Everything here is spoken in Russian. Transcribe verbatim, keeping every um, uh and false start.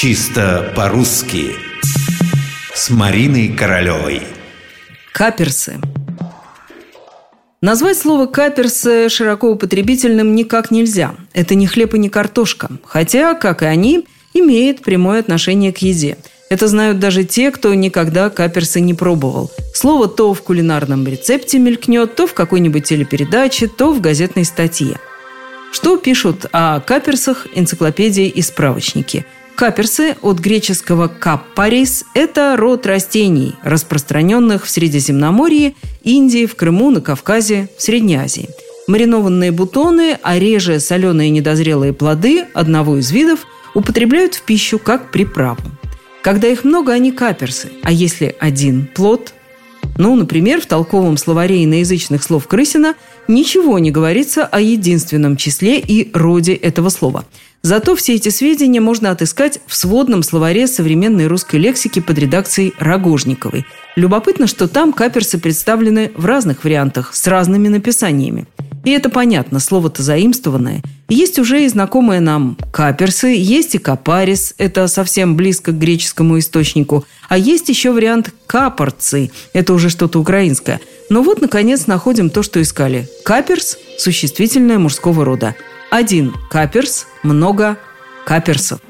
Чисто по-русски с Мариной Королевой. Каперсы. Назвать слово «каперсы» широко употребительным никак нельзя. Это не хлеб и не картошка, хотя, как и они, имеет прямое отношение к еде. Это знают даже те, кто никогда каперсы не пробовал. Слово то в кулинарном рецепте мелькнет, то в какой-нибудь телепередаче, то в газетной статье. Что пишут о каперсах энциклопедии и справочники? Каперсы, от греческого «каппарис», это род растений, распространенных в Средиземноморье, Индии, в Крыму, на Кавказе, в Средней Азии. Маринованные бутоны, а реже соленые недозрелые плоды одного из видов употребляют в пищу как приправу. Когда их много, они каперсы, а если один плод? Ну, например, в толковом словаре иноязычных слов Крысина ничего не говорится о единственном числе и роде этого слова. Зато все эти сведения можно отыскать в сводном словаре современной русской лексики под редакцией Рогожниковой. Любопытно, что там каперсы представлены в разных вариантах, с разными написаниями. И это понятно, слово-то заимствованное. Есть уже и знакомые нам каперсы, есть и капарис, это совсем близко к греческому источнику, а есть еще вариант капорцы, это уже что-то украинское. Но вот, наконец, находим то, что искали. Каперс – существительное мужского рода. Один каперс, много каперсов.